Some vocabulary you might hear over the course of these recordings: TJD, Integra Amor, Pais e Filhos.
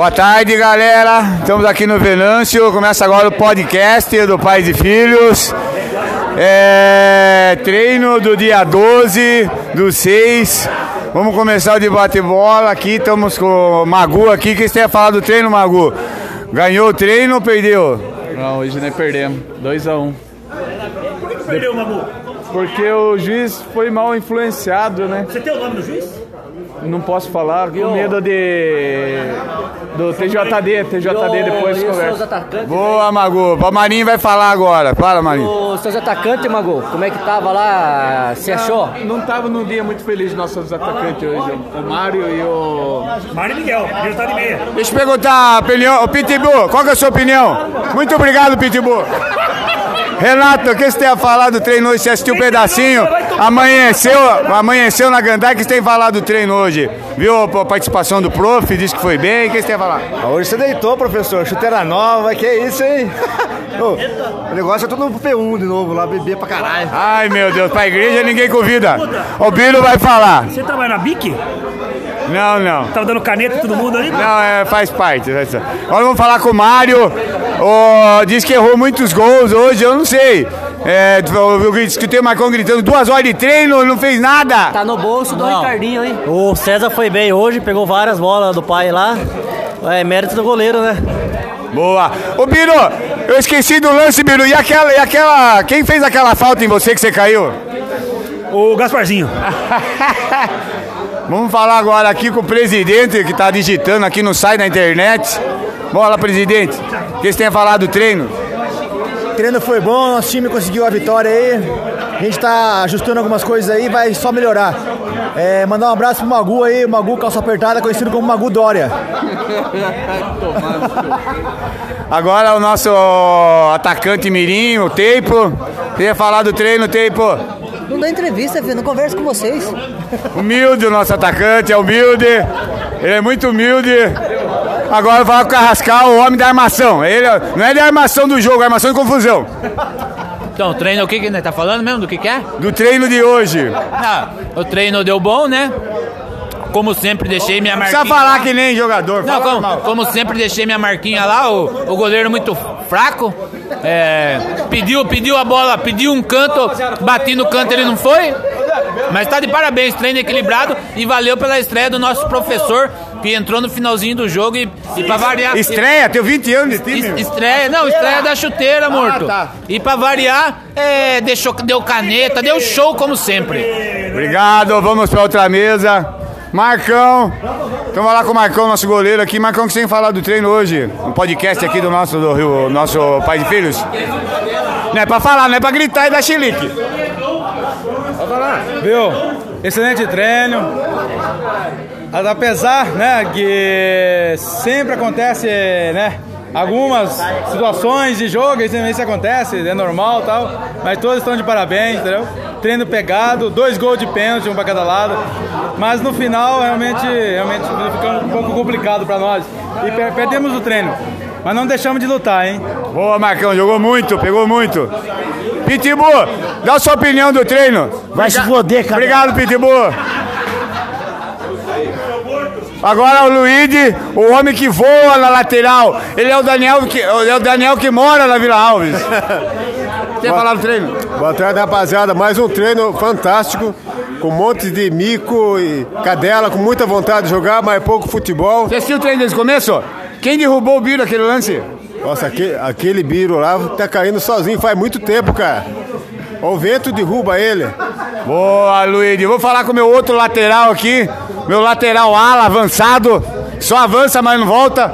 Boa tarde, galera. Estamos aqui no Venâncio. Começa agora o podcast do Pais e Filhos. Treino do dia 12/6. Vamos começar o de bate-bola aqui. Estamos com o Magu aqui. O que você ia falar do treino, Magu? Ganhou o treino ou perdeu? Não, hoje nem perdemos. 2-1. Por que perdeu, Magu? Porque o juiz foi mal influenciado, né? Você tem o nome do juiz? Não posso falar, com medo do TJD depois conversa. Boa, Magu. O Marinho vai falar agora. Fala, Marinho. Os seus atacantes, Magu, como é que tava lá? Você achou? Não tava num dia muito feliz nossos atacantes hoje. O Mário e o... Mário e Miguel. Deixa eu perguntar, o Pitbull, qual que é a sua opinião? Muito obrigado, Pitbull. Renato, o que você tem a falar do treino hoje? Você assistiu um pedacinho? Amanheceu na Gandai, que você tem falado do treino hoje? Viu a participação do prof? Disse que foi bem. O que você tem a falar? Hoje você deitou, professor. Chuteira nova, que isso, hein? O negócio é tudo no P1 de novo, lá beber pra caralho. Ai, meu Deus, pra igreja ninguém convida. O Biro vai falar. Você trabalha na BIC? Não. Tava dando caneta todo mundo ali? Não, faz parte. Agora vamos falar com o Mário. Diz que errou muitos gols hoje, eu não sei. Eu escutei o Marcão gritando 2 horas de treino, não fez nada. Tá no bolso do Ricardinho, hein? O César foi bem hoje, pegou várias bolas do pai lá. É mérito do goleiro, né? Boa. Ô, Biro, eu esqueci do lance, Biro. E aquela quem fez aquela falta em você que você caiu? O Gasparzinho. Vamos falar agora aqui com o presidente, que tá digitando aqui, não sai na internet. Bola, presidente. O que você tem a falar do treino? O treino foi bom, nosso time conseguiu a vitória aí. A gente tá ajustando algumas coisas aí, vai só melhorar. Mandar um abraço pro Magu aí, Magu calça apertada, conhecido como Magu Dória. Agora o nosso atacante mirim, o Teipo. Queria falar do treino, Teipo. Não dá entrevista, filho. Não converso com vocês. Humilde o nosso atacante, é humilde. Ele é muito humilde. Agora vai com o Carrascal, o homem da armação. Ele não é de armação do jogo, é armação de confusão. Então, o treino, o que que tá falando mesmo? Do que é? Do treino de hoje. O treino deu bom, né? Como sempre, deixei minha marquinha. Não precisa falar lá. Que nem jogador. Não, como sempre, deixei minha marquinha lá. O goleiro muito fraco. Pediu a bola, pediu um canto, bati no canto, ele não foi. Mas tá de parabéns, treino equilibrado. E valeu pela estreia do nosso professor, que entrou no finalzinho do jogo e pra variar... Estreia? Teu 20 anos de time? Estreia da chuteira, morto. Tá. E pra variar, deu caneta, deu show como sempre. Obrigado, vamos pra outra mesa. Marcão, estamos lá com o Marcão, nosso goleiro aqui. Marcão, o que você tem falado do treino hoje? Um podcast aqui do nosso Pais e Filhos. Não é pra falar, não é pra gritar e dar chilique. Viu? Excelente treino. Apesar, né, que sempre acontece, né, algumas situações de jogo, isso acontece, é normal e tal, mas todos estão de parabéns, entendeu? Treino pegado, 2 gols de pênalti, um pra cada lado, mas no final realmente ficou um pouco complicado pra nós e perdemos o treino, mas não deixamos de lutar, hein? Boa, Marcão, jogou muito, pegou muito. Pitbull, dá a sua opinião do treino. Vai se foder, cara. Obrigado, Pitbull. Agora o Luíde, o homem que voa na lateral. Ele é o Daniel que mora na Vila Alves. Quer falar do treino? Boa tarde, rapaziada. Mais um treino fantástico, com um monte de mico e cadela, com muita vontade de jogar, mas pouco futebol. Você assistiu o treino desde o começo? Quem derrubou o Biro aquele lance? Nossa, aquele Biro lá tá caindo sozinho faz muito tempo, cara. O vento derruba ele. Boa, Luíde. Vou falar com o meu outro lateral aqui. Meu lateral ala, avançado. Só avança, mas não volta.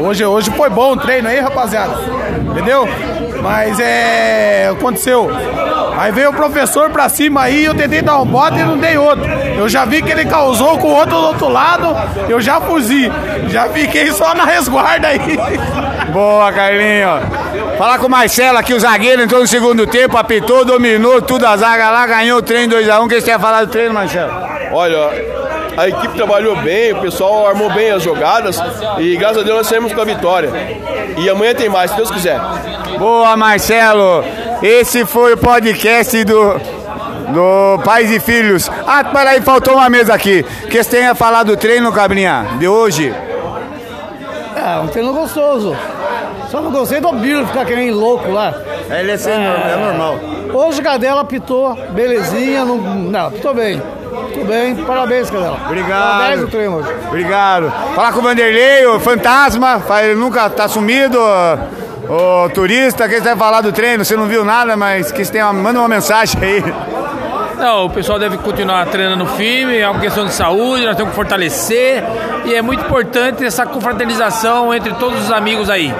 Hoje foi bom o treino aí, rapaziada. Entendeu? Mas aconteceu. Aí veio o professor pra cima aí, eu tentei dar um bote e não dei outro. Eu já vi que ele causou com o outro do outro lado, eu já fuzi. Já fiquei só na resguarda aí. Boa, Carlinho. Falar com o Marcelo aqui, o zagueiro entrou no segundo tempo, apitou, dominou tudo a zaga lá, ganhou o treino 2-1. O que você ia falar do treino, Marcelo? Olha, a equipe trabalhou bem, o pessoal armou bem as jogadas e graças a Deus nós saímos com a vitória. E amanhã tem mais, se Deus quiser. Boa, Marcelo. Esse foi o podcast do Pais e Filhos. Peraí, faltou uma mesa aqui. O que você tem a falar do treino, Cabrinha, de hoje? É, um treino gostoso. Só não gostei do Biro ficar que nem louco lá. Ele é sem normal, é normal. Hoje o Cadela pitou, belezinha, não, pitou bem. Tudo bem, parabéns, Cadela. Obrigado. Parabéns o treino hoje. Obrigado. Falar com o Vanderlei, o fantasma, ele nunca tá sumido. Ô, turista, quem vai falar do treino, você não viu nada, mas que tem uma, manda uma mensagem aí. Não, o pessoal deve continuar treinando firme, é uma questão de saúde, nós temos que fortalecer e é muito importante essa confraternização entre todos os amigos aí.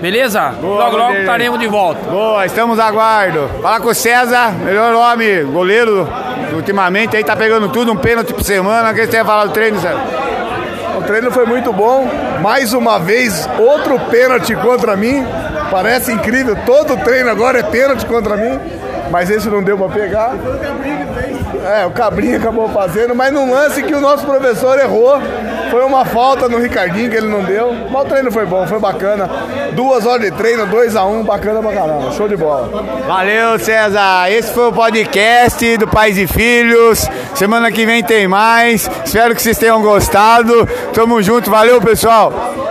Beleza? Boa, logo, logo estaremos de volta. Boa, estamos a aguardo. Fala com o César, melhor homem, goleiro, ultimamente aí tá pegando tudo, um pênalti por semana, o que você vai falar do treino, César? O treino foi muito bom, mais uma vez, outro pênalti contra mim, parece incrível, todo treino agora é pênalti contra mim, mas esse não deu pra pegar. É, o Cabrinho acabou fazendo, mas num lance que o nosso professor errou, foi uma falta no Ricardinho que ele não deu, mas o treino foi bom, foi bacana, 2 horas de treino, 2-1, bacana pra caramba, show de bola. Valeu, César, esse foi o podcast do Pais e Filhos, semana que vem tem mais, espero que vocês tenham gostado, tamo junto, valeu, pessoal.